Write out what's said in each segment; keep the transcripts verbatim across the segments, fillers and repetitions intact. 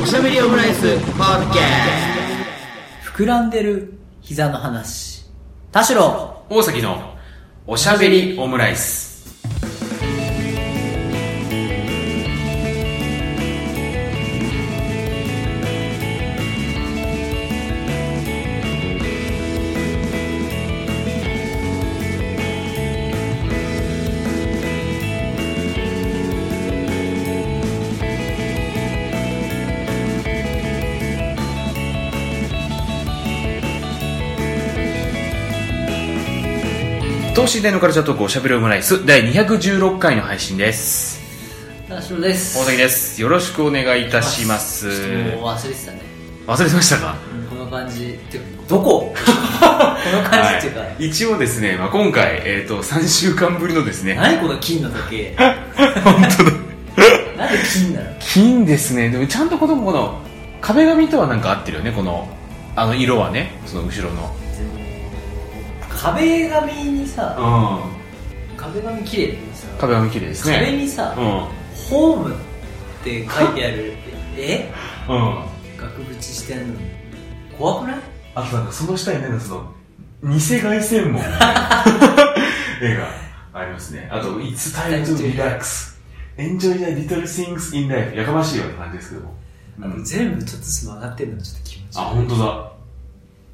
おしゃべりオムライスポッドキャスト。膨らんでる膝の話。田代大崎のおしゃべりオムライス。等身大のカルチャートークおしゃべりオムライスだいにひゃくじゅうろっかいの配信です。田代です。大崎です。よろしくお願いいたします。もう忘れてたね。忘れてましたか、うん、この感じてどここの感じっていうか、はい、一応ですね、まあ、今回、えー、とさんしゅうかんぶりのですね、何この金の時計本当だなんで金なの。金ですね。でもちゃんとこの、この壁紙とはなんか合ってるよね。このあの色はね、その後ろの壁紙にさ、うん、壁紙綺麗でさ、壁紙綺麗ですね。壁にさ、うん、ホームって書いてあるえ、うん、額縁してんの怖くない？あとなんかその下にね、その偽凱旋門絵がありますね。あと It's time to relax Enjoy the little things in life。 やかましいような感じですけども、うん、全部ちょっとずつ曲がってんのがちょっと気持ちいい。あ、本当だ。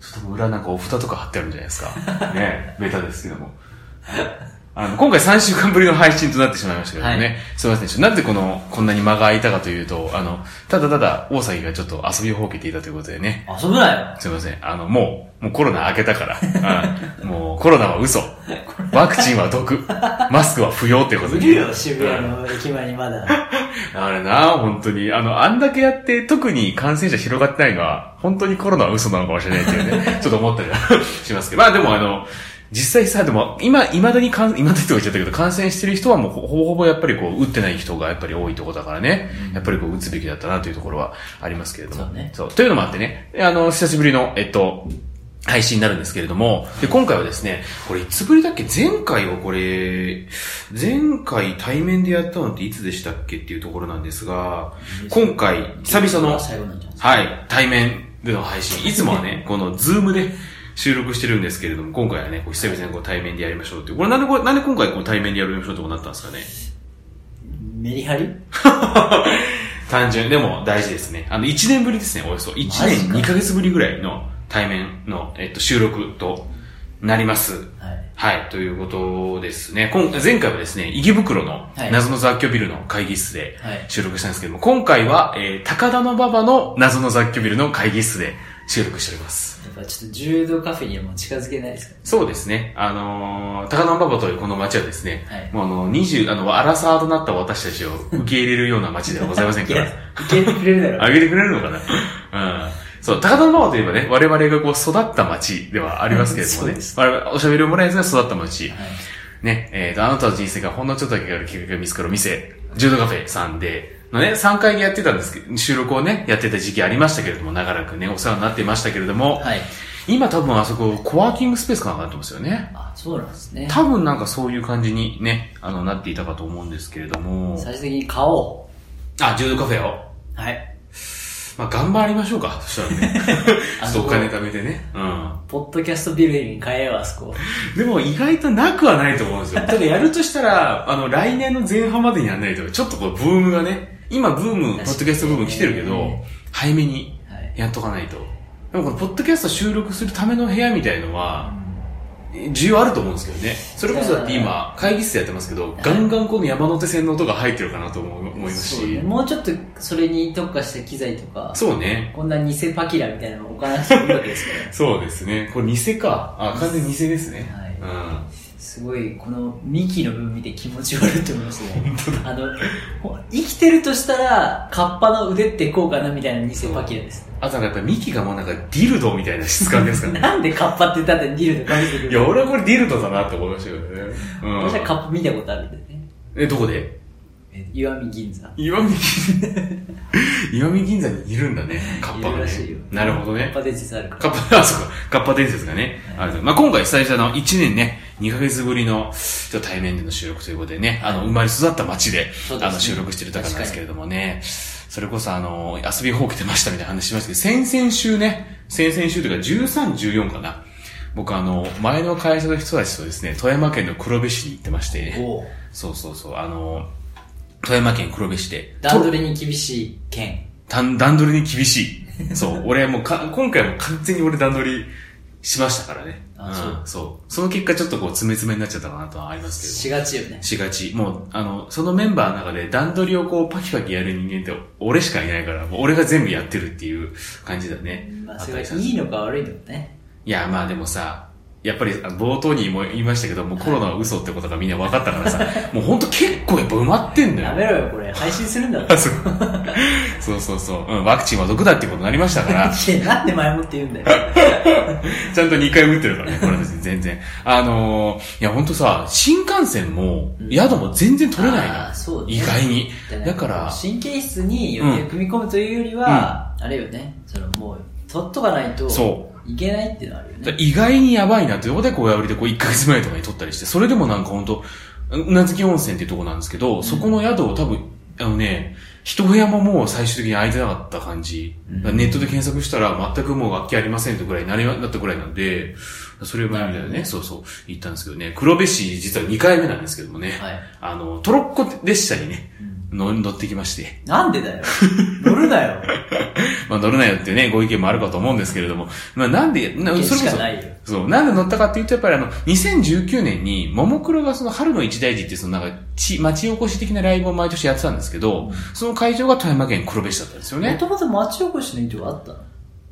ちょっと裏なんかお蓋とか貼ってあるんじゃないですかね、ベタですけどもあの今回さんしゅうかんぶりの配信となってしまいましたけどね、はい、すみません。なんでこのこんなに間が空いたかというと、あのただただ大崎がちょっと遊びをほうけていたということでね。遊ぶなよ。すみません。あのもうもうコロナ明けたからあもうコロナは嘘、ワクチンは毒、マスクは不要ってことで、ね、いるよ渋谷の駅前にまだあれな、本当にあのあんだけやって特に感染者広がってないのは本当にコロナは嘘なのかもしれないっていうねちょっと思ったりはしますけど、まあでもあの実際さ、でも今未だに感今だって言っちゃったけど、感染してる人はもうほぼほぼやっぱりこう打ってない人がやっぱり多いところだからね、うん、やっぱりこう打つべきだったなというところはありますけれども、そうね、そうというのもあってね、あの久しぶりのえっと配信になるんですけれども、で今回はですね、これいつぶりだっけ、前回をこれ前回対面でやったのっていつでしたっけっていうところなんですが、今回久々のはい対面での配信、いつもはねこのズームで収録してるんですけれども、今回はねこう久々にこう対面でやりましょうっていう、これなんでこれなんで今回こう対面でやりましょうってことになったんですかね。メリハリ単純でも大事ですね。あのいちねんぶりですね。およそいちねんにかげつぶりぐらいの対面の、えっと、収録となります、はい。はい。ということですね。今前回はですね、池袋の謎の雑居ビルの会議室で収録したんですけども、はい、今回は、えー、高田馬場の謎の雑居ビルの会議室で収録しております。やっぱちょっと柔道カフェにはもう近づけないですかね。そうですね。あのー、高田馬場というこの街はですね、はい、もうあの、にじゅう、あの、アラサーとなった私たちを受け入れるような街ではございませんから。受け入れてくれるだろう。あげてくれるのかなうん。そう、高田馬場といえばね、我々がこう育った街ではありますけれどもね、我々、おしゃべりオムライスが育った街、はい、ね、えっ、ー、と、あなたの人生がほんのちょっとだけあるきっかけを見つかる店、柔道カフェさんで、のね、さんかいでやってたんですけど、収録をね、やってた時期ありましたけれども、長らくね、お世話になっていましたけれども、はい、今多分あそこ、コワーキングスペースかなと思ってますよね。あ、そうなんですね。多分なんかそういう感じにね、あの、なっていたかと思うんですけれども。最終的に買おう。あ、柔道カフェを。はい。まあ、頑張りましょうか、そしたらね。ちょっとお金貯めてね。うん。ポッドキャストビルに変えよう、あそこ。でも意外となくはないと思うんですよ。ただやるとしたら、あの、来年の前半までにやんないと、ちょっとこう、ブームがね、今ブーム、ポッドキャストブーム来てるけど、早めにやっとかないと。はい、でもこのポッドキャスト収録するための部屋みたいのは、需要あると思うんですけどね。それこそだって今、会議室でやってますけど、ガンガンこの山手線の音が入ってるかなと思いますし、ね。もうちょっとそれに特化した機材とか、そうね。こんな偽パキラみたいなのを置かなくてもいいわけですから、ね、そうですね。これ偽か。あ、完全に偽ですね。はい。うん。すごい、この幹の部分見て気持ち悪いって思いますね。あの、生きてるとしたら、カッパの腕ってこうかなみたいな偽パキラです。あとなんかやっぱ幹がもうなんかディルドみたいな質感ですかね。なんでカッパってだってディルドかみてくる。いや、俺はこれディルドだなって思いましたけどね。うん。私はカッパ見たことあるんだよね。え、どこで？石見銀座。石見銀座。石見銀座にいるんだね、カッパがね。なるほどね。カッパ伝説あるから。カッパ、あ、そうか。カッパ伝説がね、はい、ある。まあ今回久々のいちねんね、にかげつぶりのちょっと対面での収録ということでね、あの生まれ育った街で、ね、あの収録してるところなんですけれどもね。それこそあの遊びほうけてましたみたいな話しましたけど、先々週ね、先々週というかじゅうさん、じゅうよんかな、僕あの前の会社の人たちとですね、富山県の黒部市に行ってまして、ね、おそうそうそう、あの富山県黒部市で段取りに厳しい県、段取りに厳しいそう俺もうか今回も完全に俺段取りしましたからね。ああ、うん、そう、その結果ちょっとこう詰め詰めになっちゃったかなとはありますけど。しがちよね。しがち。もうあのそのメンバーの中で段取りをこうパキパキやる人間って俺しかいないから、もう俺が全部やってるっていう感じだね。まあそれはいいのか悪いのかね。いやまあでもさ、やっぱり冒頭にも言いましたけど、もうコロナは嘘ってことがみんな分かったからさ、もう本当結構やっぱ埋まってんだよ。やめろよこれ配信するんだろ。そうそうそう、うん、ワクチンは毒だってことになりましたから。いや、なんで前もって言うんだよ。ちゃんとにかいめ打ってるからね、これ私全然。あのー、いや、ほんとさ、新幹線も、うん、宿も全然取れないな、ね。意外に。だから、神経質に予定組み込むというよりは、うん、あれよね、そのもう、取っとかないと、いけないっていうのはあるよね。意外にやばいなっていうことで、こうやぶりでこういっかげつまえとかに取ったりして、それでもなんかほんと、宇奈月温泉っていうとこなんですけど、うん、そこの宿を多分、あのね、一部屋ももう最終的に空いてなかった感じ。うん、ネットで検索したら全くもう楽器ありませんってくらいになったくらいなんで、それもやるみたいなね、そうそう、言ったんですけどね、黒部市実はにかいめなんですけどもね、はい、あの、トロッコ列車にね、うん、乗ってきまして。なんでだよ。乗るなよ。まあ乗るなよってね、ご意見もあるかと思うんですけれども、まあなんで、なそれこそ、そう、なんで乗ったかっていうと、やっぱりあの、にせんじゅうきゅうねんに、ももクロがその春の一大事ってそのなんか、ち、町おこし的なライブを毎年やってたんですけど、うん、その会場が富山県黒部市だったんですよね。もともと町おこしの意図があったの？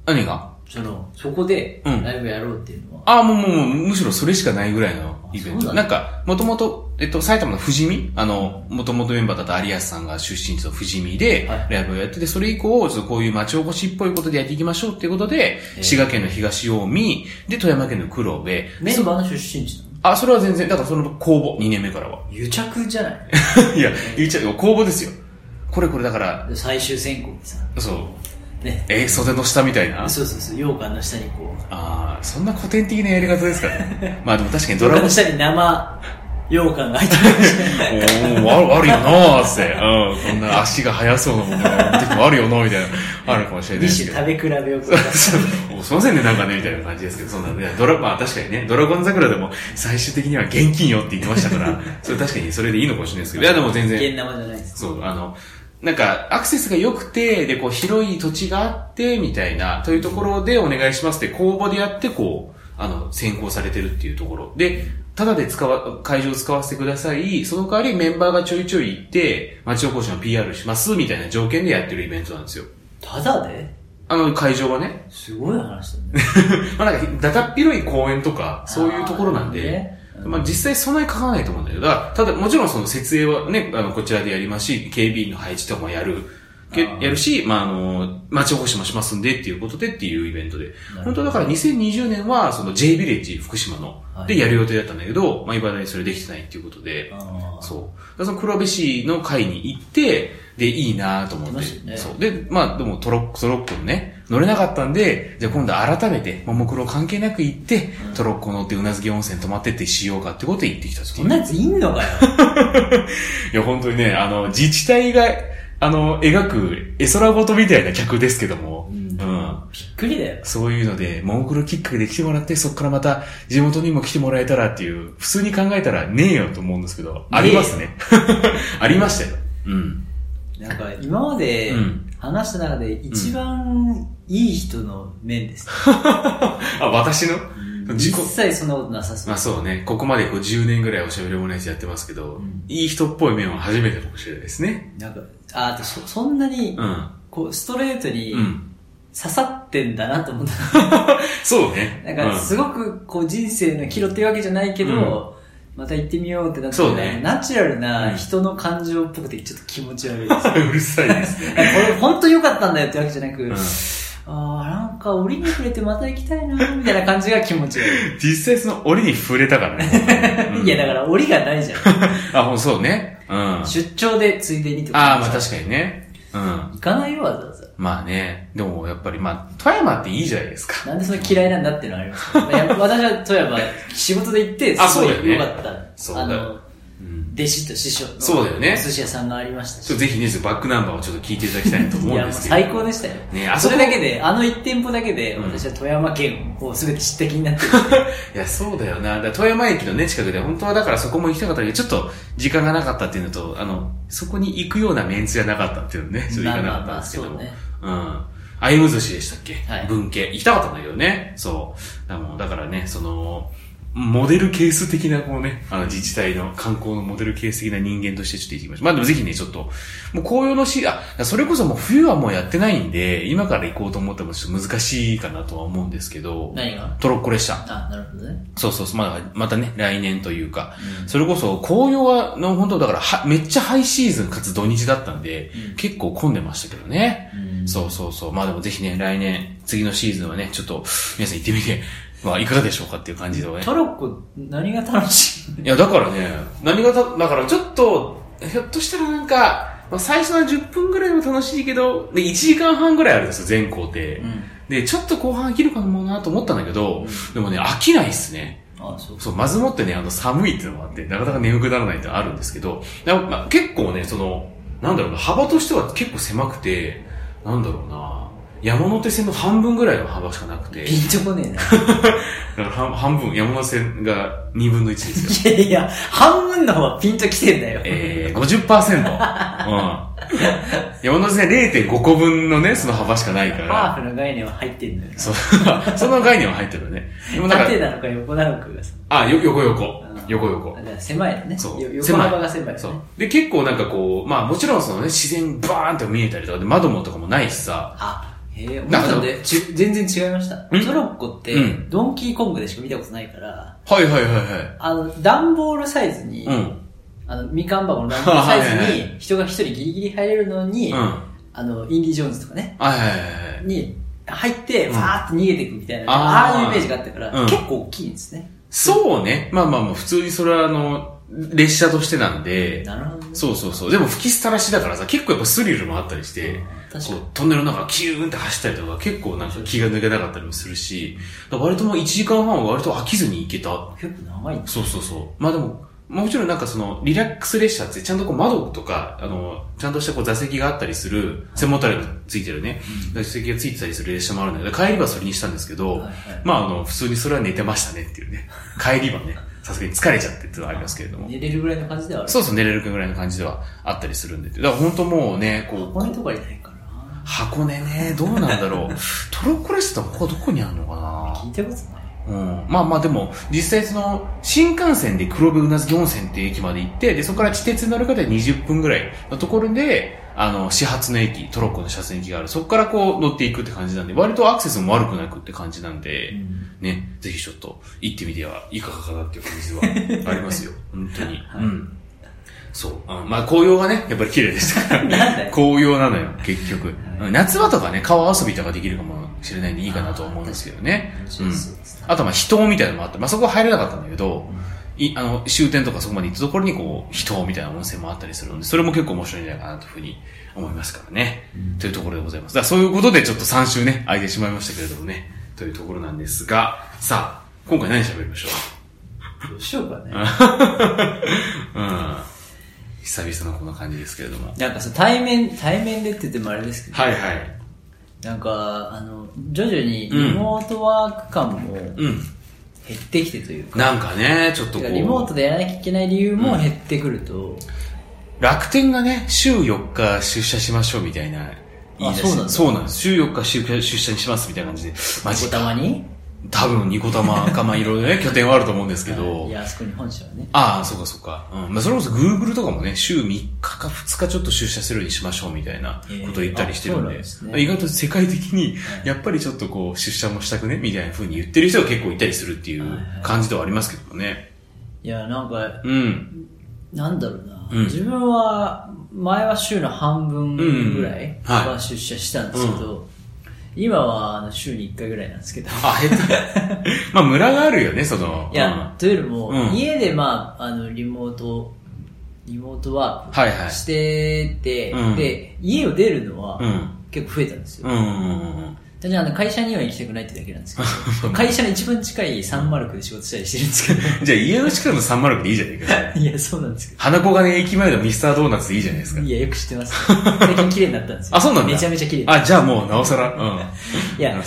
何が？その、そこで、ライブやろうっていうのは。うん、ああ、もうもう、むしろそれしかないぐらいのイベント。ね、なんか、もともと、えっと、埼玉の富士見、あの、もともとメンバーだった有安さんが出身地の富士見で、ライブをやってて、はい、それ以降、ちょっとこういう町おこしっぽいことでやっていきましょうっていうことで、えー、滋賀県の東近江、で、富山県の黒部。メンバーの出身地なの？あ、それは全然、だからその公募、にねんめからは。癒着じゃない？いや、癒着、公募ですよ。これこれだから。最終選考です。そう。ね、えー、袖の下みたいな。そうそうそう、羊羹の下にこう。ああ、そんな古典的なやり方ですからね。まあでも確かにドラゴン。羊羹の下に生羊羹が入ってる。おお、あるよなーって。うん、こんな足が速そうなものもあるよなみたいな、あるかもしれないですけど。一種食べ比べを。そう、すいませんねなんかねみたいな感じですけど、そうなんで、ね、ドラまあ確かにね、ドラゴン桜でも最終的には現金よって言ってましたから、それ確かにそれでいいのかもしれないですけど、いやでも全然。現生じゃないです。そうあの。なんか、アクセスが良くて、で、こう、広い土地があって、みたいな、というところでお願いしますって、公募でやって、こう、あの、選考されてるっていうところ。で、ただで使わ、会場を使わせてください。その代わりメンバーがちょいちょい行って、町おこしの ピーアール します、みたいな条件でやってるイベントなんですよ。ただで？あの、会場はね。すごい話だね。まあなんか、だだっ広い公園とか、そういうところなんで。まあ実際そんなにかからないと思うんだけど、ただもちろんその設営はね、あの、こちらでやりますし、警備員の配置とかもやる、やるし、まああの、町おこしもしますんでっていうことでっていうイベントで。本当だからにせんにじゅうねんはその J ビレッジ福島のでやる予定だったんだけど、はい、まあ未だにそれできてないっていうことで、そう。その黒部市の会に行って、で、いいなぁと思って、ね。そう。で、まあでもトロッコ、トロッコのね、乗れなかったんで、じゃあ今度改めて、ももクロ関係なく行って、うん、トロッコ乗ってうなずき温泉泊まってってしようかってことで行ってきたんですけど、ね。そんなやついんのかよ。いや、本当にね、あの、自治体が、あの、描く絵空事みたいな客ですけども、うん。うん、びっくりだよ。そういうので、ももクロきっかけで来てもらって、そっからまた地元にも来てもらえたらっていう、普通に考えたらねえよと思うんですけど、ありますね。ありましたよ。うん。なんか、今まで、話した中で一番いい人の面です、うんうん、あ、私の実際そんなことなさそう。まあそうね。ここまでこうじゅうねんぐらいおしゃべりもないやってますけど、うん、いい人っぽい面は初めてかもしれないですね。なんか、あ、あとそ、そんなに、うん、こう、ストレートに、うん、刺さってんだなと思った。そうね。なんか、すごくこう人生の岐路っていうわけじゃないけど、うんまた行ってみようってなって、ね、ナチュラルな人の感情っぽくてちょっと気持ち悪いです。うるさいですね。これ本当に良かったんだよってわけじゃなく、うん、ああ、なんか折に触れてまた行きたいなみたいな感じが気持ち悪い。実際その折に触れたからね。うん、いやだから折がないじゃん。あ、ほんそうね、うん。出張でついでにとか。ああ、まあ確かにね。うん。行かないよわざわざ。まあね。でもやっぱりまあ、富山っていいじゃないですか。なんでそれ嫌いなんだっていうのはありますけど、ね、私は富山仕事で行って、すごい良かった。そうだよね。そうだよ。あの、うん、弟子と師匠のお寿司屋さんがありましたし、ね、ぜひねバックナンバーをちょっと聞いていただきたいと思うんですけどいや最高でしたよ、ね、あ そ, それだけであのいち店舗だけで、うん、私は富山県を全て知った気になっていやそうだよな、だ富山駅の、ね、近くで本当はだからそこも行きたかったけどちょっと時間がなかったっていうのと、あのそこに行くようなメンツがなかったっていうのね、ちょっと行かなかったんですけども、あゆむ寿司でしたっけ、はい、文系行きたかったんだけどね、そうだ か, だからねそのモデルケース的なこのね、あの自治体の観光のモデルケース的な人間としてちょっと行ってきました。まあでもぜひねちょっともう紅葉のシーズン、あそれこそもう冬はもうやってないんで今から行こうと思ってもちょっと難しいかなとは思うんですけど。何が？トロッコ列車。あ、なるほどね。そうそうそう、まあ、またね来年というか、うん、それこそ紅葉の本当だからはめっちゃハイシーズンかつ土日だったんで、うん、結構混んでましたけどね。うん、そうそうそう、まあでもぜひね来年次のシーズンはねちょっと皆さん行ってみて。まあ、いかがでしょうかっていう感じでね。トロッコ、何が楽しい？いや、だからね、何がた、だからちょっと、ひょっとしたらなんか、まあ、最初のじゅっぷんぐらいも楽しいけど、で、いちじかんはんぐらいあるんですよ、全工程、うん。で、ちょっと後半飽きるかもなと思ったんだけど、うん、でもね、飽きないっすね。ああ、そう。そう、まずもってね、あの、寒いっていうのもあって、なかなか眠くならないってあるんですけど、まあ、結構ね、その、なんだろうな、幅としては結構狭くて、なんだろうな、山手線の半分ぐらいの幅しかなくて。ピンとこねえな。だから半分、山手線がにぶんのいちですよ。いやいや、半分の方はピンときてんだよ。えー、ごじゅっパーセント。うん。山手線 れいてんごこぶんのね、その幅しかないから。ハーフの概念は入ってんだよ。そう。その概念は入ってるよね。縦なのか横なのかがさ。あ、よ、横横。横横。だから狭いよね。そう。横幅が狭いよね。そう。で、結構なんかこう、まあもちろんそのね、自然バーンって見えたりとかで、窓もとかもないしさ。あえー、なんかで全然違いました。トロッコって、うん、ドンキーコングでしか見たことないから、はいはいはいはい。あの、段ボールサイズに、うん、あの、みかん箱の段ボールサイズに、人が一人ギリギリ入れるのに、はいはいはい、あの、インディ・ジョーンズとかね、はいはいはい、に入って、ファーって逃げていくみたいな、うん、ああいうイメージがあったから、うん、結構大きいんですね。そうね。まあまあ、普通にそれはあの、列車としてなんで、なるほどね、そうそうそう。でも吹きすたらしだからさ、結構やっぱスリルもあったりして、こうトンネルの中キューンって走ったりとか、結構なんか気が抜けなかったりもするし、割ともういちじかんはんは割と飽きずに行けた。結構長いね。そうそうそう。まあでも、もちろんなんかそのリラックス列車ってちゃんとこう窓とか、あの、ちゃんとしたこう座席があったりする、背もたれがついてるね、座席がついてたりする列車もあるんだけど、帰りはそれにしたんですけど、はいはい、まああの、普通にそれは寝てましたねっていうね、帰りはね。さすがに疲れちゃってっていうのはありますけれども。寝れるぐらいの感じではある。そうそう、寝れるぐらいの感じではあったりするんで。だから本当もうね、こう。箱根とかいないかな。箱根ね、どうなんだろう。トロッコ列車ってここどこにあるのかな。聞いたことない。うん。まあまあでも、実際その、新幹線で黒部宇奈月温泉っていう駅まで行って、で、そこから地鉄に乗る方でにじゅっぷんぐらいのところで、あの、始発の駅、トロッコの始発の駅がある。そこからこう乗っていくって感じなんで、割とアクセスも悪くなくって感じなんで、うん、ね、ぜひちょっと行ってみてはいかがかなっていう感じはありますよ。本当に。はい、うん。そう。あまあ紅葉がね、やっぱり綺麗でしたから。なんだよ。紅葉なのよ、結局。はい、夏場とかね、川遊びとかできるかもしれないんでいいかなと思うんですけどね。うん。あとまあ秘湯みたいなのもあって、まあそこは入れなかったんだけど、うんい、あの、終点とかそこまで行ったところに、こう、人みたいな温泉もあったりするので、それも結構面白いんじゃないかなというふうに思いますからね。うん、というところでございます。だそういうことでちょっとさん週ね、空いてしまいましたけれどもね、というところなんですが、さあ、今回何喋りましょう？どうしようかね。うん。久々のこんな感じですけれども。なんかさ、対面、対面でって言ってもあれですけど。はいはい。なんか、あの、徐々にリモートワーク感も、うん、うん減ってきてというかなんかねちょっとこうリモートでやらなきゃいけない理由も減ってくると、うん、楽天がね週よっか出社しましょうみたいな言い出し、あ、そうなんだ。そうなんです。週よっか出社にしますみたいな感じでマジかニコタマに多分ニコタマかまあいろいろね拠点はあると思うんですけどいやあそこに本社はねああそうかそうか、うんまあ、それこそ Google とかもね週みっかかふつかちょっと出社するようにしましょうみたいなことを言ったりしてるん で,、えーんでね、意外と世界的にやっぱりちょっとこう出社もしたくねみたいな風に言ってる人が結構いたりするっていう感じではありますけどね、はいはい、いやなんか、うん、なんだろうな、うん、自分は前は週の半分ぐらいは出社したんですけど、うんうんはいうん今はあの週にいっかいぐらいなんですけど。あ、減った。まあ、ムラがあるよね、その。いや、うん、というよりも、うん、家でまあ、あの、リモート、リモートワークしてて、はいはい、で、うん、家を出るのは、うん、結構増えたんですよ。うんうんうんうん、じゃあ、あの、会社には行きたくないってだけなんですけど、会社の一番近いサンマルクで仕事したりしてるんですけど。じゃあ、家の近くのサンマルクでいいじゃないか。いや、そうなんですけど。花小金駅前のミスタードーナツでいいじゃないですか。いや、よく知ってます。最近綺麗になったんですよ。あ、そうなんだ。めちゃめちゃ綺麗になった。あ、じゃあもう、なおさら。うん。いや、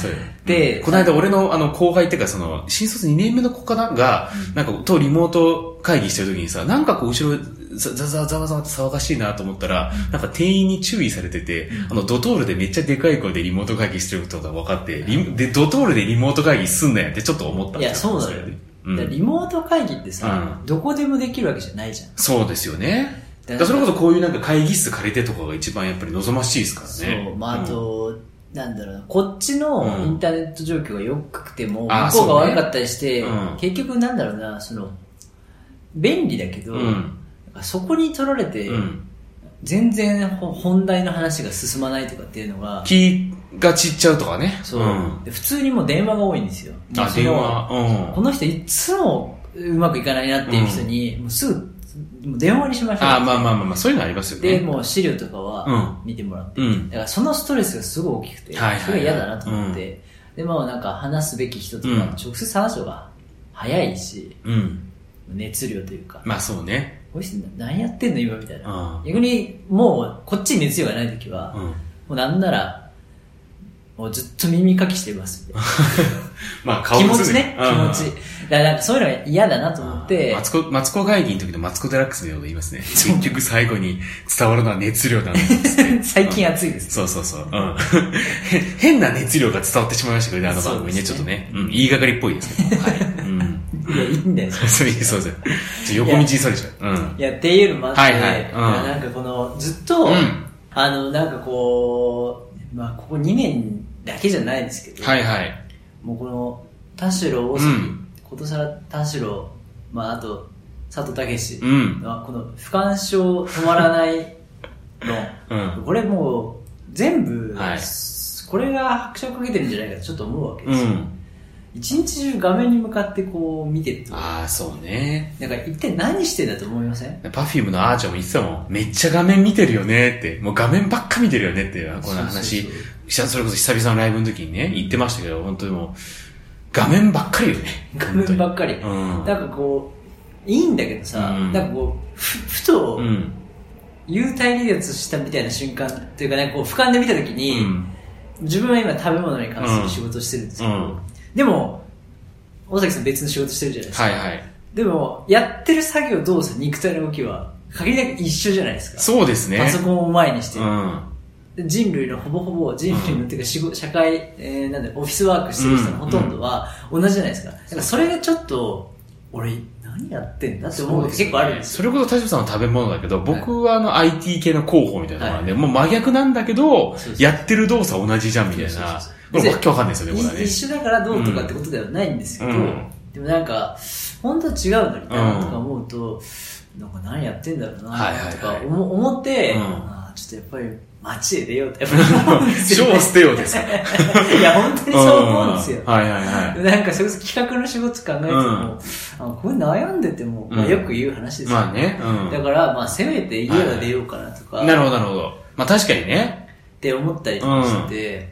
で、この間俺のあの、後輩っていうか、その、新卒にねんめの子かなが、なんか、とリモート会議してる時にさ、なんかこう、後ろ、ざざざざわざわって騒がしいなと思ったら、なんか店員に注意されてて、あの、ドトールでめっちゃでかい声でリモート会議してることが分かって、で、ドトールでリモート会議すんなやってちょっと思ったんですよ。いや、そうだよね。うん、リモート会議ってさ、うん、どこでもできるわけじゃないじゃん。そうですよね。だからそれこそこういうなんか会議室借りてとかが一番やっぱり望ましいですからね。そう、まああと、うん、なんだろうな、こっちのインターネット状況が良くても、うん、向こうが悪かったりして、うん、結局なんだろうな、その、便利だけど、うんそこに取られて、うん、全然本題の話が進まないとかっていうのが気が散っちゃうとかね。そう、うん、で普通にもう電話が多いんですよ。あ、電話、うん、この人いつもうまくいかないなっていう人に、うん、もうすぐもう電話にしましょう。あ、まあまあまあまあ、そういうのありますよね。でもう資料とかは見てもらって、うん、だからそのストレスがすごい大きくて、うん、それが嫌だなと思って、はいはいはいうん、でまあなんか話すべき人とか、うん、直接話すのが早いし、うん、熱量というか。まあそうね。こいつ何やってんの今みたいな、うん、逆にもうこっちに熱量がないときは、うん、もうなんならもうずっと耳かきしてますみたいなまあ顔気持ちね、うん、気持ちだからなんかそういうのが嫌だなと思って、うん、マツコマツコ会議の時のマツコデラックスのように言いますね。結局最後に伝わるのは熱量なんです、ね、最近熱いです、ねうん、そうそうそう、うん、変な熱量が伝わってしまいましたけどね、あの番組 ね, ねちょっとね、うん、言いがかりっぽいですけどはい、うんいや、いいんだよ。そうそうそう。横道にそれちゃう。うん。いや、っていうのもあって、はいはいうん、なんかこの、ずっと、うん、あの、なんかこう、まあ、ここにねんだけじゃないですけど、はいはい。もうこの、田代大崎、うん、ことさら田代、まあ、あと、佐藤健志、うん、この、不干渉止まらない論、うん、これもう、全部、はい、これが拍車をかけてるんじゃないかとちょっと思うわけですよ。うん一日中画面に向かってこう見てると。ああ、そうね。なんか一体何してんだと思いません？パフュームのあーちゃんも言ってたもん。めっちゃ画面見てるよねって。もう画面ばっか見てるよねっていうこの話。そうそうそう。それこそ久々のライブの時にね、言ってましたけど、本当にもう、画面ばっかりよね。画面ばっかり。うん、なんかこう、いいんだけどさ、うん、なんかこう、ふ、ふと、うん、幽体離脱したみたいな瞬間というかね、こう俯瞰で見た時に、うん、自分は今食べ物に関する仕事をしてるんですけど、うんうんでも、尾崎さん別の仕事してるじゃないですか。はいはい。でも、やってる作業動作、肉体の動きは、限りなく一緒じゃないですか。そうですね。パソコンを前にしてる。うん、人類のほぼほぼ、人類の、うん、てか、社会、えー、なんだろ、オフィスワークしてる人のほとんどは、同じじゃないですか。うんうん、だからそれがちょっと、俺、何やってんだって思うのが結構あるんですよ。それこそ田代さんは食べ物だけど、僕はあの アイティー 系の広報みたいなのなんで、はい、もう真逆なんだけど、やってる動作同じじゃんみたいな。そうそうそうそうこれわけわかんないですよね、これはね。一緒だからどうとかってことではないんですけど、うん、でもなんか、本当は違うのになとか思うと、うん、なんか何やってんだろうなとか思って、はいはいはいうん、あちょっとやっぱり街へ出ようってやっぱり思うんですよ、ね。超捨てようですよ。いや、本当にそう思うんですよ。うん、はいはいはい。なんか、それこそ企画の仕事考えても、うん、あのこれ悩んでても、うんまあ、よく言う話ですよ、ね。まあね、うん。だから、まあ、せめて家は出ようかなとか。はいはい、なるほど、なるほど。まあ確かにね。って思ったりしてて、うん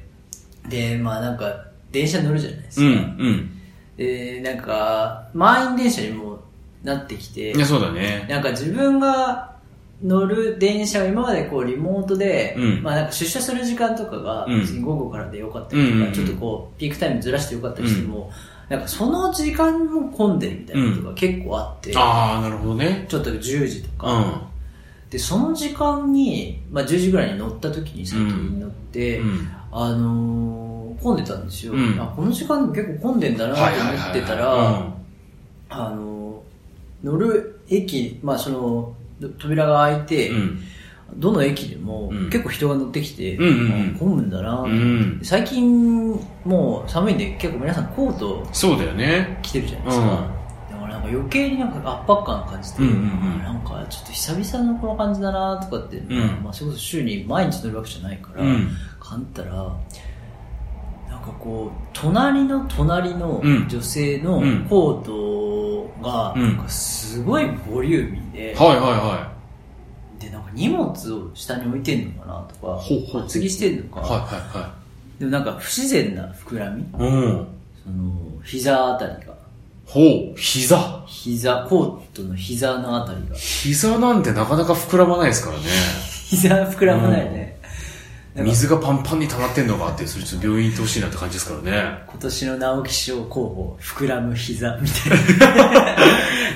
で、まあなんか、電車乗るじゃないですか。うん、うん。で、なんか、満員電車にもなってきて。いや、そうだね。なんか自分が乗る電車は今までこうリモートで、うん、まあなんか出社する時間とかが、午後からでよかったりとか、うんうんうん、ちょっとこう、ピークタイムずらしてよかったりしても、うん、なんかその時間も混んでるみたいなことが結構あって。うん、ああ、なるほどね。ちょっとじゅうじとか。うんで、その時間に、まあ、じゅうじぐらいに乗った時に先に乗って、うん、あのー、混んでたんですよ、うん、あこの時間結構混んでんだなと思ってたら、あのー、乗る駅、まあ、その、扉が開いて、うん、どの駅でも結構人が乗ってきて、うん、混むんだなと、うんうん、最近もう寒いんで結構皆さんコート着てるじゃないですか。余計になんか圧迫感を感じて、うんうんうん、なんかちょっと久々のこの感じだなとかって、うん、まあそれこそ週に毎日乗るわけじゃないから、うん、感じたらなんかこう隣の隣の女性のコートがなんかすごいボリューミーで、うんうんはいはいはい、でなんか荷物を下に置いてんのかなとか、ほうほう厚着してんのか、はいはいはい、でもなんか不自然な膨らみ、うん、その膝あたりが、ほう、膝膝、コートの膝のあたりが、膝なんてなかなか膨らまないですからね膝膨らまないね、うん、水がパンパンに溜まってんのがあって、それちょっと病院行ってほしいなって感じですからね。今年の直木賞候補、膨らむ膝みたい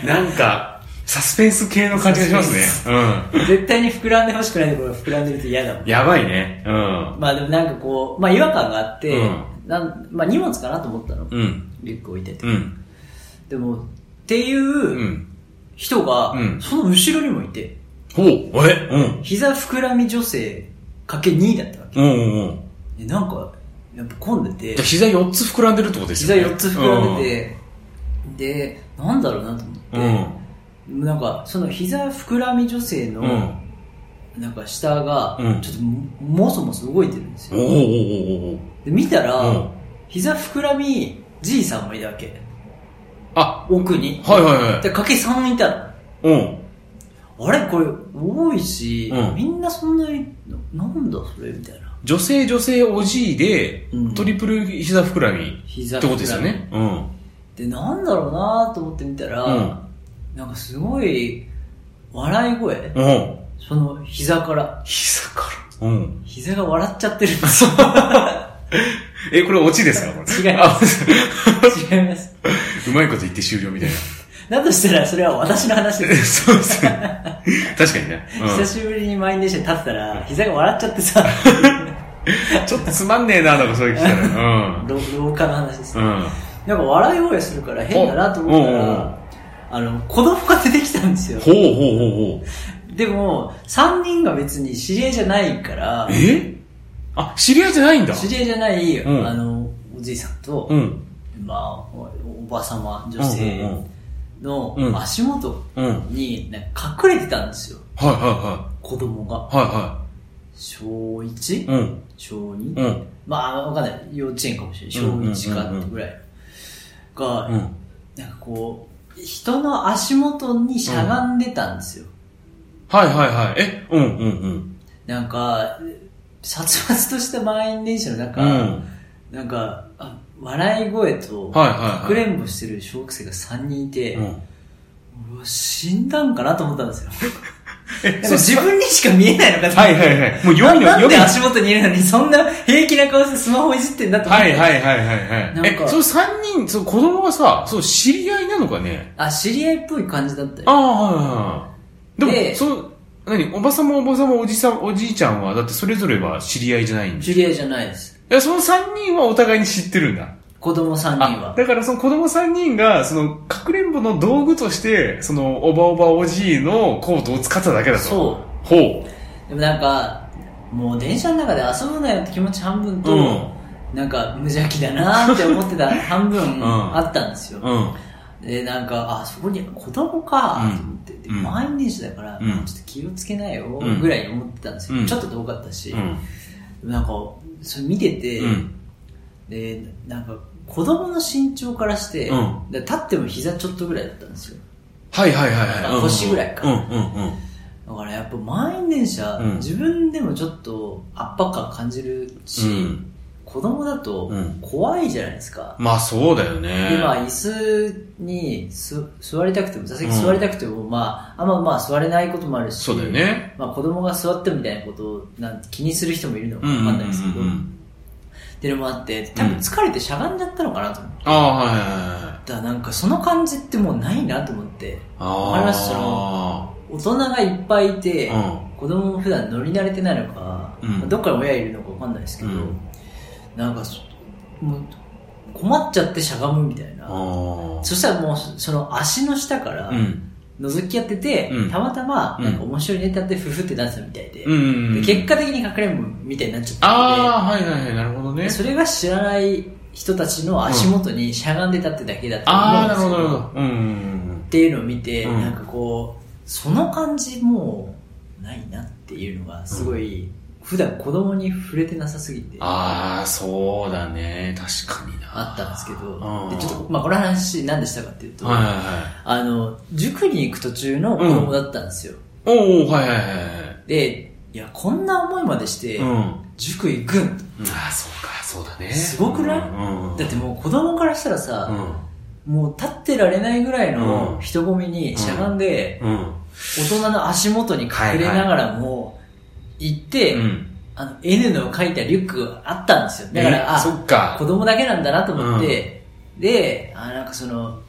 ななんかサスペンス系の感じがしますね。うん。絶対に膨らんでほしくないところが膨らんでると嫌だもん。やばいね。うん。まあでもなんかこう、まあ違和感があって、うん、なんまあ荷物かなと思ったの。うん。リュック置いてて。うん。でも、っていう人が、うん、その後ろにもいて。ほう、え、うん。膝膨らみ女性かけにだったわけ。うんうんうん。なんか、やっぱ混んでて。膝よっつ膨らんでるってことですよね。膝よっつ膨らんでて、うん、で、なんだろうなと思って。うん。なんかその膝膨らみ女性のなんか下がちょっともそもそ動いてるんですよ、うん、で見たら、うん、膝膨らみじいさんもいたわけ、あ、奥に、はいはいはい、でかけさんいたの、うん、あれこれ多いし、うん、みんなそんなになんだそれみたいな、女性女性おじいで、うん、トリプル膝膨らみってことですよね、うん、でなんだろうなと思ってみたら、うん、なんかすごい笑い声、うん、その膝から膝から、うん、膝が笑っちゃってるんですよえ、これオチですか？違います違いますうまいこと言って終了みたいなだとしたらそれは私の話ですそうですね、確かにね、うん、久しぶりに満員電車に立ってたら膝が笑っちゃってさちょっとつまんねえなとかそういう聞いたら、うん、廊下の話です、うん、なんか笑い声するから変だなと思ったら、あの子供が出てきたんですよ。ほうほうほうほう。でもさんにんが別に知り合いじゃないから。え？あ、知り合いじゃないんだ。知り合いじゃない、うん、あのおじいさんと、うん、まあ お, おばさま女性の足元になんか隠れてたんですよ。うんうん、はいはいはい。子供が。はいはい。小いち、うん、小に、うん、まあわかんない、幼稚園かもしれない。小いちかってぐらいが、うん、なんかこう。人の足元にしゃがんでたんですよ、うん、はいはいはい、え、うんうんうん、なんか殺伐とした満員電車の中、うん、なんかあ笑い声とかくれんぼしてる小学生がさんにんいて、はいはいはい、うわ死んだんかなと思ったんですよえ、自分にしか見えないのかと思って、はいはいはい、もう読みのなんで足元にいるのにそんな平気な顔してスマホいじってんだと思って、はいはいはいはいはい、なんかえ、そのさんにん、その子供がさ、そう知り合いなのかね、あ、知り合いっぽい感じだったよ、ああ、はいはい、でもその何、おばさまおばさまおじさんおじいちゃんはだってそれぞれは知り合いじゃないんです、知り合いじゃないです、いや、そのさんにんはお互いに知ってるんだ、子供さんにんは。だからその子供さんにんが、その、かくれんぼの道具として、その、おばおばおじいのコートを使っただけだと。そう。ほう。でもなんか、もう電車の中で遊ぶなよって気持ち半分と、うん、なんか無邪気だなって思ってた半分あったんですよ。うん、で、なんか、あ、そこに子供かと思って、うん、で満員電車だから、うん、ちょっと気をつけないよぐらいに思ってたんですよ。うん、ちょっと遠かったし、うん、でもなんか、それ見てて、うん、で、なんか、子供の身長からして、うん、立っても膝ちょっとぐらいだったんですよ。はいはいはいはい。腰ぐらいか。うんうんうん。だからやっぱ満員電車、うん、自分でもちょっと圧迫感感じるし、うん、子供だと怖いじゃないですか。うん、まあそうだよね。で、まあ椅子にす座りたくても、座席座りたくても、うん、まああんままあ座れないこともあるし、そうだよね。まあ子供が座ってみたいなことをなんて気にする人もいるのかわかんないですけど。うんうんうんうん、っていうのもあって、多分疲れてしゃがんじゃったのかなと思って、うん、ああ、はいはいはい、だからなんかその感じってもうないなと思って、あ、わかります、その大人がいっぱいいて、うん、子供も普段乗り慣れてないのか、うん、まあ、どっから親いるのかわかんないですけど、うん、なんかもう困っちゃってしゃがむみたいな、そしたらもうその足の下から覗き合ってて、うん、たまたまなんか面白いネタでフフって出したみたいで、うんうんうん、で結果的にかくれんぼみたいになっちゃったので、ああ、はいはいはい、なるほどね、それが知らない人たちの足元にしゃがんでたってだけだと思うんですよっていうのを見て、うん、なんかこうその感じもうないなっていうのがすごい、うん、普段子供に触れてなさすぎて、ああそうだね、確かにな、あったんですけど、でちょっと、まあ、この話何でしたかっていうと、はいはいはい、あの塾に行く途中の子供だったんですよ、うん、おお、はいはいはい、で、いやこんな思いまでして、うん、塾行くん、うん、ああそうかそうだねすごくない、うんうん、だってもう子供からしたらさ、うん、もう立ってられないぐらいの人混みにしゃがんで、うんうん、大人の足元に隠れながらも行って、はいはいうんあの N の書いたリュックあったんですよ。だから、あ、そっか。子供だけなんだなと思って、うん、で、あ、なんかその、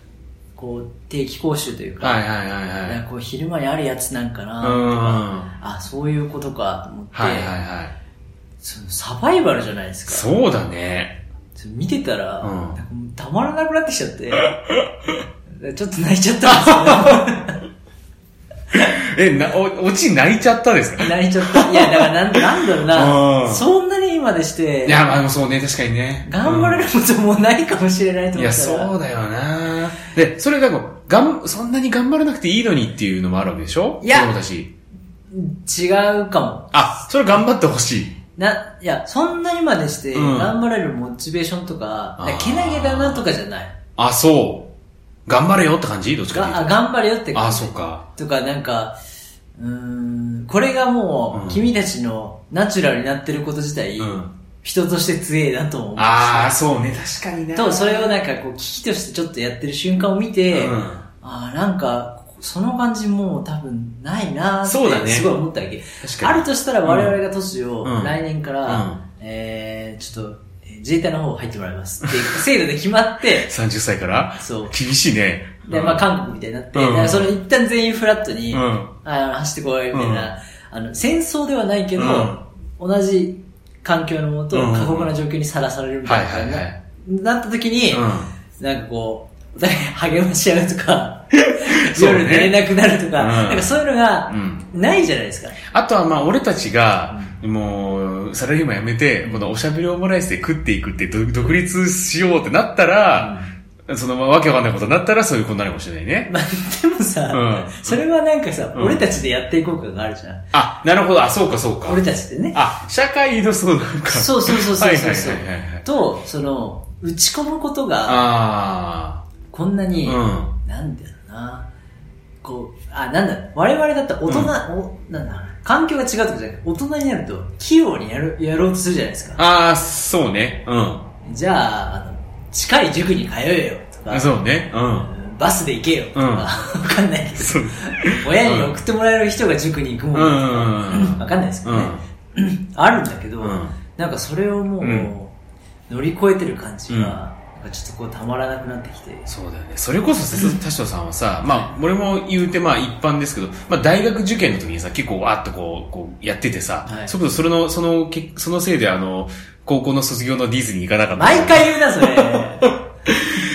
こう、定期講習というか、はいはいはいはい、なんかこう昼間にあるやつなんかなとか、うん、あ、そういうことかと思って、はいはいはい、そのサバイバルじゃないですか。そうだね。見てたら、うん、なんかたまらなくなってきちゃって、ちょっと泣いちゃったんですよね。え、な、お、おち泣いちゃったですか？泣いちゃった。いや、だからなん、なんだろうな。そんなに今でして。いや、まあそうね、確かにね。頑張れることもないかもしれないと思ったら、うん、いや、そうだよな。で、それがこう、がん、そんなに頑張らなくていいのにっていうのもあるわけでしょ？いや。私。違うかも。あ、それ頑張ってほしい。な、いや、そんなにまでして、頑張れるモチベーションとか、うん、けなげだなとかじゃない。あ、そう。頑張れよって感じ？どっちかっていうと。あ、頑張れよって感じ。あ、そうか。とか、なんか、うーん、これがもう、君たちのナチュラルになってること自体、うん、人として強えなと思う。ああ、そうね、確かにな。と、それをなんかこう、危機としてちょっとやってる瞬間を見て、うん、ああ、なんか、その感じもう多分ないなーって、すごい思ったわけ。確かに。あるとしたら我々が都市を、来年から、うんうん、えー、ちょっと、自衛隊の方入ってもらいますって制度で決まってさんじゅっさいからそう厳しいねで、まあ、韓国みたいになって、うん、その一旦全員フラットに、うん、あの走ってこいみたいな、うん、あの戦争ではないけど、うん、同じ環境のもと、うん、過酷な状況にさらされるみたいな、はいはいはい、なった時に、うん、なんかこうお互い励まし合うとか夜寝れなくなるとか、うん、なんかそういうのがないじゃないですか、うん、あとはまあ俺たちが、うんもう、サラリーマンやめて、このおしゃべりオムライスで食っていくって、独立しようってなったら、うん、そのわけわかんないことになったら、そういうことになるかもしれないね。まあ、でもさ、うん、それはなんかさ、うん、俺たちでやっていこうかがあるじゃん。あ、なるほど、あ、そうかそうか。俺たちでね。あ、社会のそうなんか。そうそうそうそうそうそう。はいはいはいはい、と、その、打ち込むことが、あこんなに、うん、なんだろうな、こう、あ、なんだろう、我々だったら大人、うん、おなんだろう、環境が違うとかじゃなくて、大人になると、器用にやる、やろうとするじゃないですか。ああ、そうね。うん。じゃあ、あの、近い塾に通えよ、とか。そうね。うん。バスで行けよ、とか。うん、わかんないけど。そう。親に送ってもらえる人が塾に行くもん。うん。わかんないですけどね。うん、あるんだけど、うん、なんかそれをもう、うん、乗り越えてる感じが、うんちょっとこうたまらなくなってきてそうだよねそれこそ田代さんはさ、うん、まあ俺も言うてまあ一般ですけど、まあ、大学受験の時にさ結構わーっとこう、こうやっててさ、はい、それこそそれのそのそのせいであの高校の卒業のディズニー行かなかった毎回言うなそれ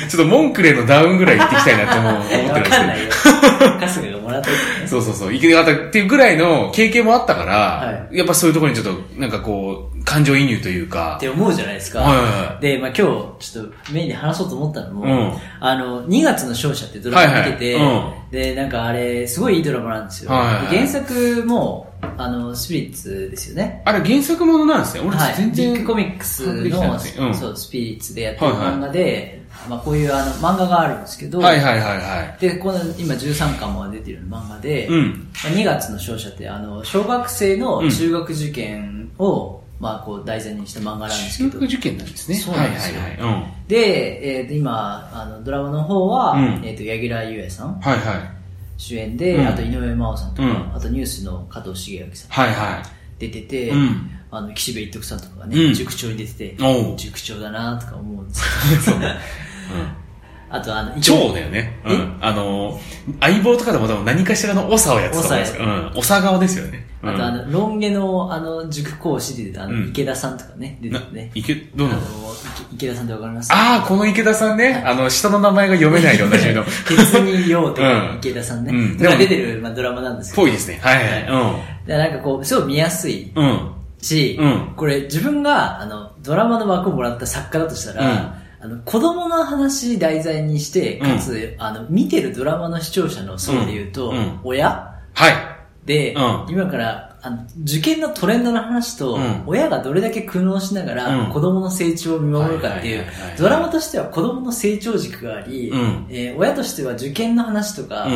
ちょっとモンクレーのダウンぐらい行ってきたいなって思ってるんですけどわかんないよ春日がもらった時ねそうそうそう行けなかったっていうぐらいの経験もあったから、はい、やっぱそういうところにちょっとなんかこう感情移入というか。って思うじゃないですか。はいはいはい、で、まあ今日、ちょっとメインで話そうと思ったのも、うん、あの、にがつの勝者ってドラマ見てて、はいはいうん、で、なんかあれ、すごいいいドラマなんですよ。はいはい、で原作も、あの、スピリッツですよね。あれ原作ものなんですね。俺全然。ビッグコミックスの、うん、そう、スピリッツでやってる漫画で、はいはいまあ、こういうあの漫画があるんですけど、はいはいはいはい、でこの今じゅうさんかんも出てる漫画で、うん、にがつの勝者ってあの小学生の中学受験を、うん、まあこう題材にした漫画なんですけど、中学受験なんですね。そうなんですよ。はいはいはいうん、で、えー、今あのドラマの方は、うん、えっ、ー、と柳楽優弥さん、はいはい、主演で、うん、あと井上真央さんとか、うん、あとニュースの加藤茂明さんとか、はいはい、出てて。うんあの岸辺一徳さんとかがね、うん、塾長に出てて塾長だなとか思うんですけど、うん、あとあの長だよね、うん、あの相棒とかでも多分何かしらのおさをやってたんですよおさ、うん、顔ですよね、うん、あとあのロン毛のあの塾講師で出たあの、うん、池田さんとかね出ててね池どうなのあの池田さんってわかりますかああこの池田さんね、はい、あの下の名前が読めないで同じみの鉄にようとか池田さんね、うん、とか出てる、まあ、ドラマなんですけどぽいですねはいはい、うん、でなんかこうすごい見やすい、うんし、うん、これ自分があのドラマの枠をもらった作家だとしたら、うん、あの子供の話題材にしてかつ、うん、あの見てるドラマの視聴者の層で言うと、うんうん、親、はい、で、うん、今からあの受験のトレンドの話と、うん、親がどれだけ苦悩しながら、うん、子供の成長を見守るかっていうドラマとしては子供の成長軸があり、うんえー、親としては受験の話とか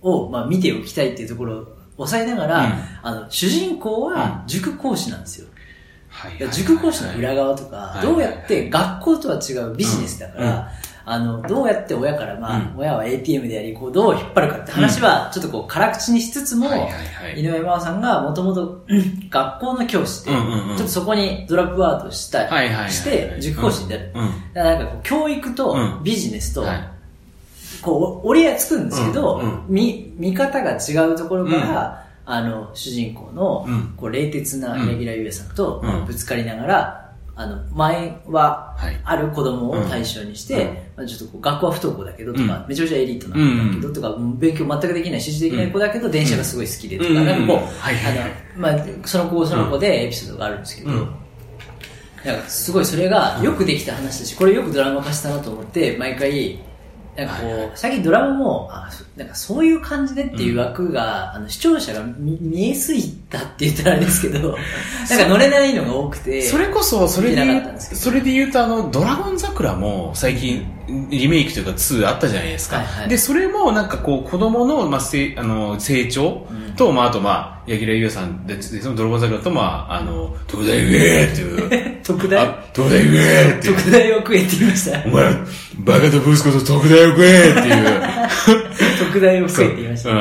を、うんまあ、見ておきたいっていうところ抑えながら、うん、あの主人公は塾講師なんですよ、うん塾講師の裏側とか、どうやって学校とは違うビジネスだから、あの、どうやって親から、まあ、親は エーピーエム であり、こう、どう引っ張るかって話は、ちょっとこう、辛口にしつつも、井上真央さんがもともと学校の教師で、ちょっとそこにドロップアウトしたりして、塾講師になる。だからなんかこう、教育とビジネスと、こう、折り合いつくんですけど、見、見方が違うところから、あの主人公のこう冷徹な柳楽優弥さんとぶつかりながら、うん、あの前はある子供を対象にして、うん、ちょっとこう学校は不登校だけどとか、うん、めちゃめちゃエリートなんだけどとか、うん、勉強全くできない集中できない子だけど電車がすごい好きでとか、うん、なんかこう、うんはいはいはい、まあ、その子その子でエピソードがあるんですけど、うん、なんかすごいそれがよくできた話だし、これよくドラマ化したなと思って毎回。なんかこう、はいはい、最近ドラマもあなんかそういう感じでっていう枠が、うん、あの視聴者が 見, 見えすぎたって言ったらあれですけどなんか乗れないのが多くて、それこそそれ で, でそれで言うとあのドラゴン桜も最近リメイクというかにあったじゃないですか、はいはい、でそれもなんかこう子供のまあせあの成長と、うん、まああとまあ柳楽優弥さんでそのドラゴン桜とまああの特大上っていう。特大特大食えって特大を食えって言いました。お前はバカとブスコと特大を食えっていう特大を食えって言いました、ね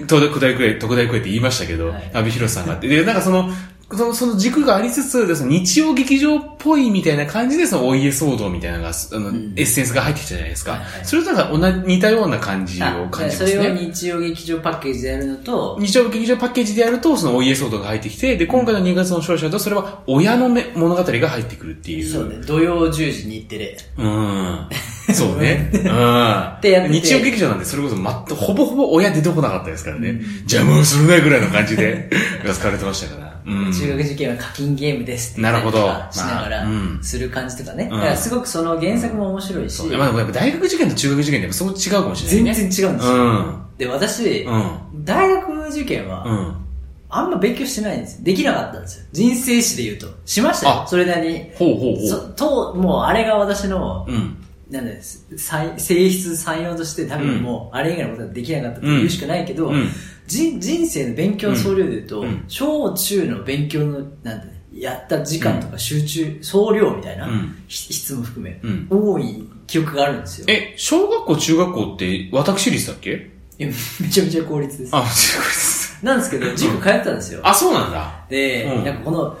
うん、特大食え特大食えって言いましたけど、はい、阿部寛さんがってでなんかそのその、その軸がありつつ、その日曜劇場っぽいみたいな感じで、そのお家騒動みたいなのが、あの、うん、エッセンスが入ってきたじゃないですか。はいはい、それとなんか同じ、似たような感じを感じますね。それを日曜劇場パッケージでやるのと、日曜劇場パッケージでやると、そのお家騒動が入ってきて、で、今回のにがつの勝者だと、それは親のめ物語が入ってくるっていう。そうね。土曜じゅうじに日テレ。うん。そうね。うん。ってやってて日曜劇場なんで、それこそまっと、ほぼほぼ親出てこなかったですからね。うん、邪魔をするなぐらいの感じで、扱われてましたから。うん、中学受験は課金ゲームですって言ったりとかしながらする感じとかね、まあうん、だからすごくその原作も面白いし、うんまあ、やっぱ大学受験と中学受験ってすごく違うかもしれないね。全然違うんですよ、うん、で私、うん、大学受験は、うん、あんま勉強してないんです。できなかったんですよ。人生史で言うとしましたよ、それなりに。ほうほうほう。そともうあれが私の、うんなんで性質採用として多分もうあれ以外のことはできなかったというしかないけど、うん、人, 人生の勉強の総量で言うと、うん、小中の勉強のなんて、ね、やった時間とか集中、うん、総量みたいな、うん、質も含め、うん、多い記憶があるんですよ。え、小学校中学校って私立だっけ？いや、めちゃめちゃ公立です。あ、公立なんですけど塾通ってたんですよ、うん、あ、そうなんだ。で、うん、なんかこの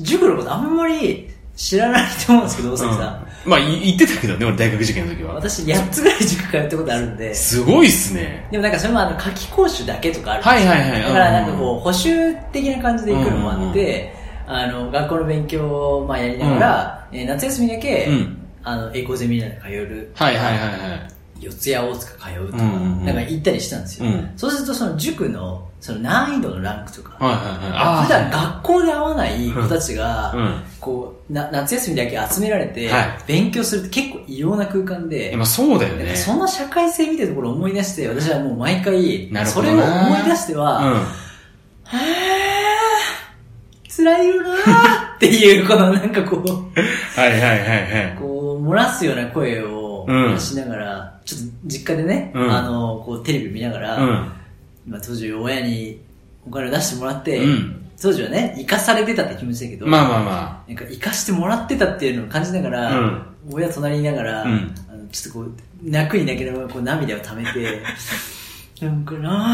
塾のことあんまり知らないと思うんですけど、大崎さん、うん、まあ言ってたけどね、俺大学受験の時は私やっつぐらい塾通ったことあるんで。すごいっすね。でもなんかそれもあの夏季講習だけとかあるんですよ。はいはいはい。だからなんかこう補習的な感じで行くのもあって、うんうんうん、あの学校の勉強をまあやりながら、うんえー、夏休みだけ、うん、あのエコゼミなんか通う。はいはいはいはい。四谷大塚通うとか、うんうんうん、なんか行ったりしたんですよ、うん、そうするとその塾のその難易度のランクとか、はいはいはい、普段学校で会わない子たちが、うん、こうな夏休みだけ集められて勉強するって結構異様な空間で、まあ、そうだよね。その社会性みたいなところを思い出して、私はもう毎回それを思い出しては、うん、はぁ辛いよなーっていうこのなんかこうはいはいはいはいこう漏らすような声をうん、しながら、ちょっと実家でね、うん、あの、こうテレビ見ながら、うん、今当時親にお金を出してもらって、うん、当時はね、生かされてたって気持ちだけど、まあまあまあ。なんか生かしてもらってたっていうのを感じながら、うん、親隣にいながら、うん、あのちょっとこう、泣くに泣けながらこう涙を溜めて、なんかなぁ、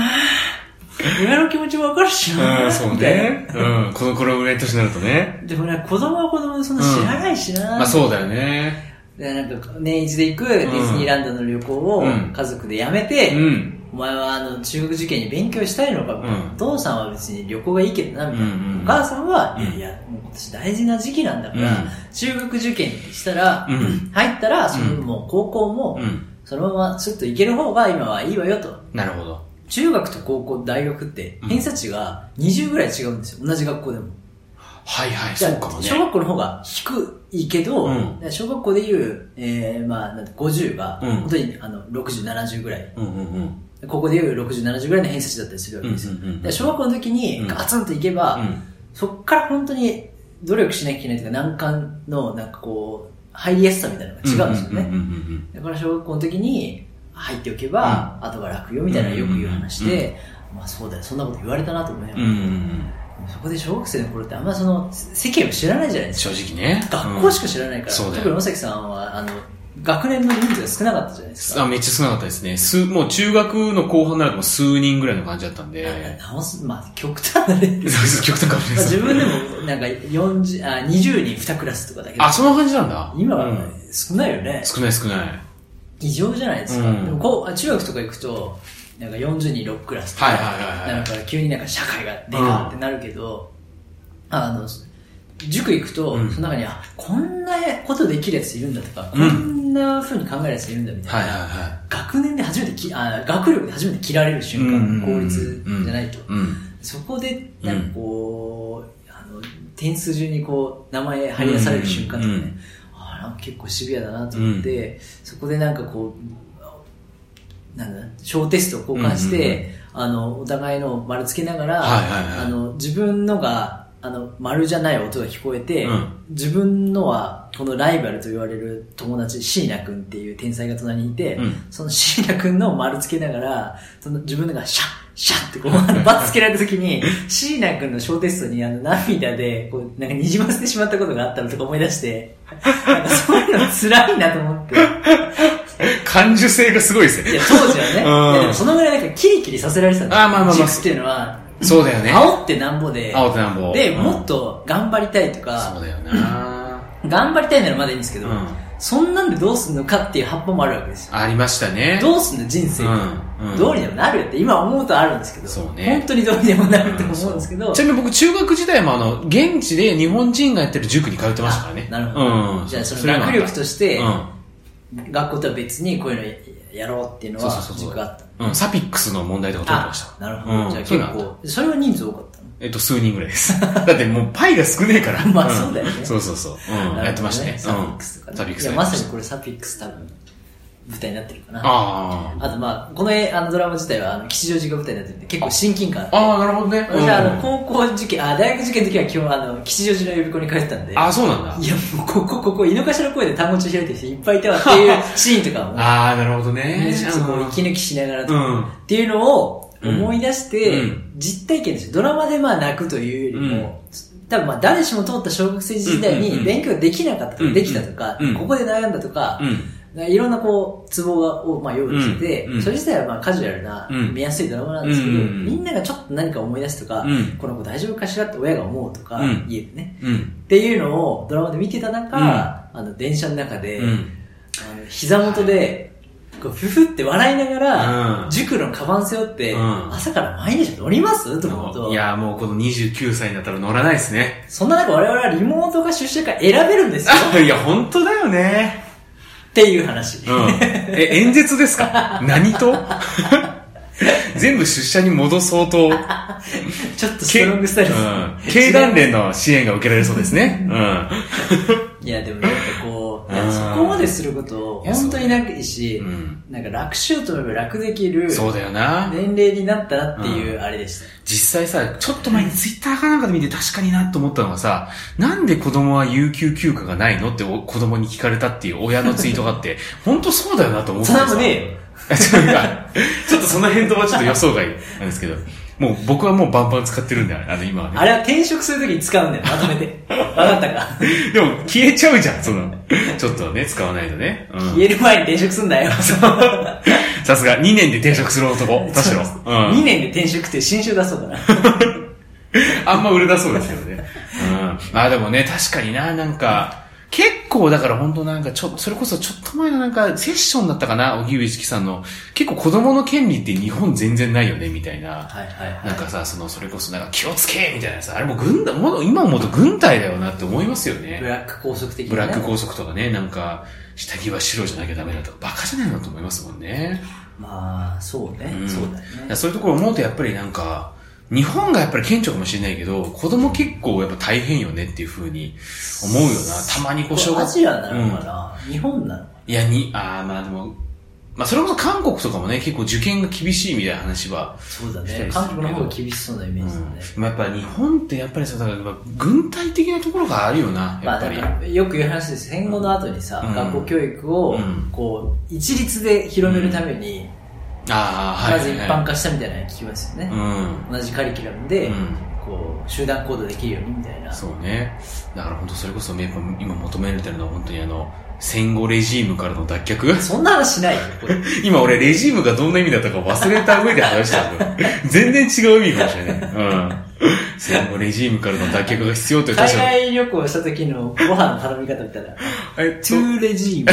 親の気持ちもわかるしなぁ、そうね。うん、この頃ぐらいの年になるとね。でもね、子供は子供でそんな知らないしなぁ、うん。まあそうだよね。なんか年一で行くディズニーランドの旅行を家族でやめて、うんうん、お前はあの中学受験に勉強したいのか、うん、お父さんは別に旅行がいいけどなみたいな、うんうん、お母さんは、うん、いやいやもう今年大事な時期なんだから、うん、中学受験にしたら、うん、入ったらそのもう高校もそのままスッと行ける方が今はいいわよと。なるほど。中学と高校大学って偏差値がにじゅうぐらい違うんですよ、同じ学校でも。はいはい、そうかもね。小学校の方が低いけど、うん、小学校でいう、えー、まあ、なんてごじゅうが、うん、本当にあのろくじゅう、ななじゅうぐらい、うんうんうん。ここでいうろくじゅう、ななじゅうぐらいの偏差値だったりするわけですよ。うんうんうん、小学校の時にガツンといけば、うん、そっから本当に努力しなきゃいけないというか、難関のなんかこう、入りやすさみたいなのが違うんですよね。だから小学校の時に入っておけば、うん、後が楽よみたいなのをよく言う話で、うんうんうんうん、まあそうだよ、そんなこと言われたなと思います。うんうんうん、そこで小学生の頃ってあんまその世間を知らないじゃないですか。正直ね、学校しか知らないから、うん、そうだよ。特に野崎さんはあの学年の人数が少なかったじゃないですか。あ、めっちゃ少なかったですね。数もう中学の後半になるともう数人ぐらいの感じだったんで。直す、まあ極端だね。極端かもしれないです、ね。まあ、自分でもなんかよんじゅう、あ、にじゅうにんにクラスとかだけど。あ、そんな感じなんだ。今は、ね、うん、少ないよね。少ない少ない。異常じゃないですか。うん、でもこう中学とか行くとなんかよんじゅうにんろくクラスとか、はいはいはいはい、なんか急になんか社会がでかってなるけど、うん、あの塾行くと、うん、その中にあこんなことできるやついるんだとか、うん、こんな風に考えるやついるんだみたいな、はいはいはい、学年で初めてきあ学力で初めて切られる瞬間、うんうんうん、効率じゃないと、うんうん、そこでなんかこう、うん、あの点数順にこう名前張り出される瞬間とかね、うんうんうん、あなんか結構シビアだなと思って、うん、そこでなんかこうなんだ小テストを交換して、うんうんうん、あのお互いの丸つけながら、はいはいはい、あの自分のがあの丸じゃない音が聞こえて、うん、自分のはこのライバルと言われる友達椎名くんっていう天才が隣にいて、うん、その椎名くんの丸つけながらその自分のがシャッシャッってこうバッつけられた時に椎名くんの小テストにあの涙でこうなんかにじませてしまったことがあったのとか思い出してなんかそういうの辛いなと思って感受性がすごいですね。いや当時はね、うん、でもそのぐらいなんかキリキリさせられてたんだよ。あ、まあまあまあ、塾っていうのはそうだよね。煽ってなんぼで、煽ってなんぼで、うん、もっと頑張りたいとか、そうだよな。頑張りたいならまだいいんですけど、うん、そんなんでどうすんのかっていう葉っぱもあるわけですよ。ありましたね。どうすんの人生、うんうん、どうにでもなるって今思うとあるんですけど、そうね、本当にどうにでもなると思うんですけど、うん、ちなみに僕中学時代もあの現地で日本人がやってる塾に通ってましたからね。なるほど、うん、じゃあその学力として、うん学校とは別にこういうのやろうっていうのは軸があった。そうそうそう、うん、サピックスの問題とか取ってました。なるほど、うん、じゃあ結構 そ, それは人数多かったの？えっと数人ぐらいです。だってもうパイが少ねえからまあそうだよね、うん、そうそうそう、うんね、やってましたね、サピックスとかね、うん、サピックス。いやまさにこれサピックス多分舞台になってるかな。ああとまあこの絵あのドラマ自体はあの吉祥寺が舞台になってるんで結構親近感あって。ああなるほどね。私、うん、あの高校受験あ大学受験の時は基本あの吉祥寺の予備校に通ってたんで。ああそうなんだ。いやもうここここ井の頭公園で単語帳開いてる人いっぱいいたわっていうシーンとかもああなるほどね。そこを息抜きしながらとか、うん、っていうのを思い出して、うん、実体験ですよ。ドラマでまあ泣くというよりも、うん多分まあ誰しも通った小学生時代に勉強できなかったとか、うんうん、できたとか、うん、ここで悩んだとか、うん、いろんなこうツボをまあ用意してて、うんうん、それ自体はまあカジュアルな、うん、見やすいドラマなんですけど、うんうんうん、みんながちょっと何か思い出すとか、うん、この子大丈夫かしらって親が思うとか、うん、家でね、うん、っていうのをドラマで見てた中、うん、あの電車の中で、うん、あの膝元でこうフフって笑いながら、うん、塾のカバン背負って、うん、朝から毎日乗りますと思うと、いやもうこのにじゅうきゅうさいになったら乗らないですね。そんな中我々はリモートか出社か選べるんですよ。いや本当だよねっていう話、うん、え演説ですか？何と全部出社に戻そうとちょっとストロングスタイルです、うん、経団連の支援が受けられそうですね、うん、いやでもなんかこうそこまですること本当になくいいし、うん、なんか楽しようと思えば楽できるそうだよな年齢になったらっていうあれでした、うん、実際さちょっと前にツイッターかなんかで見て確かになと思ったのがさ、なんで子供は有給休暇がないのって子供に聞かれたっていう親のツイートがあって本当そうだよなと思ったんですよ。ちょっとその辺とはちょっと予想外なんですけど、もう僕はもうバンバン使ってるんだよ、あの今はね。あれは転職するときに使うんだよ、まとめて。わかったか。でも消えちゃうじゃん、その。ちょっとね、使わないとね。うん、消える前に転職すんだよ。さすが、にねんで転職する男、田代、うん。にねんで転職って新種だそうだな。あんま売れだそうですけどね。うん、あでもね、確かにな、なんか、結構だから本当なんかちょっとそれこそちょっと前のなんかセッションだったかな、荻上知己さんの結構子供の権利って日本全然ないよねみたいな、はいはいはい、なんかさそのそれこそなんか気をつけみたいなさ、あれも軍隊も今思うと軍隊だよなって思いますよね。ブラック拘束的な、ね、ブラック拘束とかね、なんか下着は白じゃなきゃダメだとかバカじゃないのと思いますもんね。まあそうね、うん、そうだね。だそういうところ思うとやっぱりなんか。日本がやっぱり顕著かもしれないけど、子供結構やっぱ大変よねっていう風に思うよな。たまにこう小学生。アジアなのかな、うん、日本なのかな。いや、に、ああ、まあでも、まあそれこそ韓国とかもね、結構受験が厳しいみたいな話は。そうだね。韓国の方が厳しそうなイメージだね。うん、まあやっぱり日本ってやっぱりそう、だから軍隊的なところがあるよな、やっぱり。まあ、よく言う話です。戦後の後にさ、うん、学校教育を、こう、一律で広めるために、うんあはいはいはい、まず一般化したみたいなの聞きますよね、うん、同じカリキュラムで、うん、ここう集団行動できるようにみたいな。そうね、だから本当それこそ今求められてるのは本当にあの戦後レジームからの脱却。そんな話しないよこれ今俺レジームがどんな意味だったか忘れた上で話したの全然違う意味かもしれない、うん、戦後レジームからの脱却が必要という。海外旅行した時のご飯の頼み方みたいなえトゥーレジーム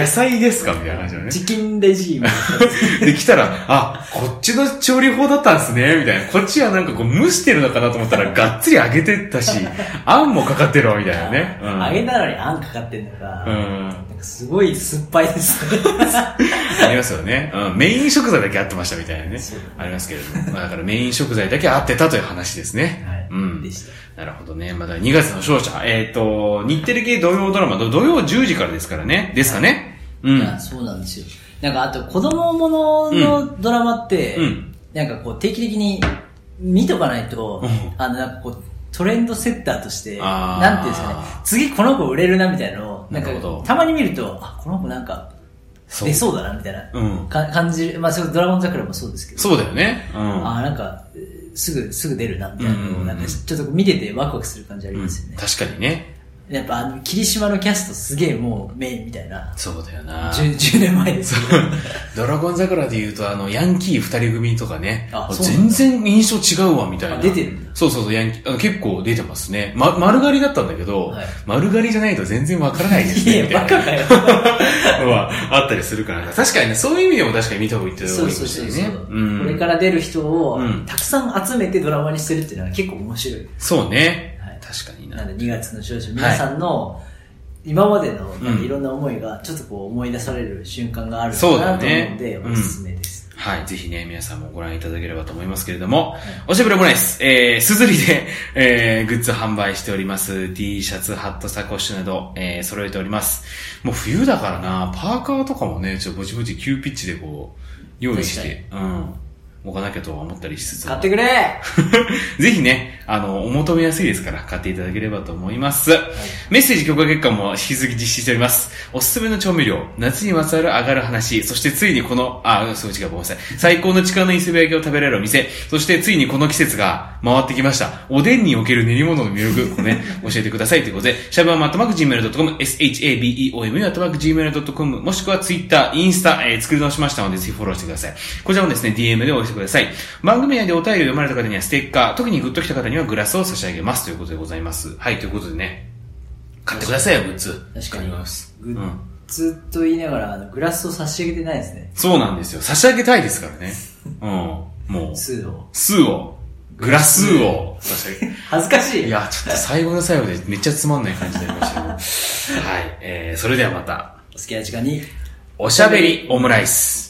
野菜ですかみたいな話だね。チキンレジームできたら、あ、こっちの調理法だったんですねみたいな。こっちはなんかこう蒸してるのかなと思ったらがっつり揚げてたしあんもかかってるわみたいなね、うん、揚げたのにあんかかってるのが、うん、なんかすごい酸っぱいですねありますよね、うん、メイン食材だけ合ってましたみたいなね、ありますけれども、まあ、だからメイン食材だけ合ってたという話ですね、はい、うん、でした。なるほどね。まだにがつの勝者、えっ、ー、と日テレ系土曜ドラマ、土曜じゅうじからですからね、ですかね、はい、うん、あ、そうなんですよ。なんかあと子供もののドラマって、うん、なんかこう定期的に見とかないと、うん、あのなんかこうトレンドセッターとしてなんていうんですかね、次この子売れるなみたいなのをなんかたまに見ると、あ、この子なんか出そうだなみたいな、うん、感じる。まあそれドラゴン桜もそうですけど。そうだよね。うん、あ、なんかすぐすぐ出るなみたいなのをなんかちょっと見ててワクワクする感じありますよね。うん、確かにね。やっぱあの霧島のキャストすげえもうメインみたいな。そうだよな。じゅうねんまえですよドラゴン桜で言うとあのヤンキーふたり組とかね、全然印象違うわみたいな。出てる。そうそうそう、ヤンキー結構出てますね。ま、丸刈りだったんだけど、はい、丸刈りじゃないと全然わからないですねみたいな。いや、バカかよはあったりするからな。確かにね、そういう意味でも確かに見た方がいいって思いましたね。そうそうそうそう、うん。これから出る人をたくさん集めてドラマにしてるっていうのは結構面白い。そうね。確かにな。なのでにがつの勝者、皆さんの今までのいろんな思いがちょっとこう思い出される瞬間があるかなと思うので、おすすめです、うん、はい、ぜひね皆さんもご覧いただければと思いますけれども、はい、おしゃべりもないです、えー、すずりで、えー、グッズ販売しております。 T シャツ、ハット、サコッシュなど、えー、揃えております。もう冬だからな、パーカーとかもねちょっとぼちぼち急ピッチでこう用意して、うん置かなきゃとは思ったりしつつ、買ってくれぜひね、あのお求めやすいですから買っていただければと思います、はい、メッセージ強化月間も引き続き実施しております。おすすめの調味料、夏にまつわる上がる話、そしてついにこのあ、そう違うごめんなさい、最高の力のいいすべ焼きを食べられるお店、そしてついにこの季節が回ってきました。おでんにおける練り物の魅力をね教えてくださいということでshabeomu アットマーク ジーメール ドットコム shabeomu アットマーク ジーメール ドットコム もしくはツイッター、インスタ、えー、作り直しましたのでぜひフォローしてください。こちらもですね ディーエム でお寄せください。番組内でお便りを読まれた方にはステッカー、特にグッときた方にはグラスを差し上げますということでございます。はい、ということでね、買ってくださいよグッズ。確かにグッズと言いながら、あのグラスを差し上げてないですね。そうなんですよ、差し上げたいですからねうん、もう数を数をグラスを差し上げ恥ずかしい。いや、ちょっと最後の最後でめっちゃつまんない感じになりましたはい、えー、それではまたお好きな時間におしゃべりオムライス。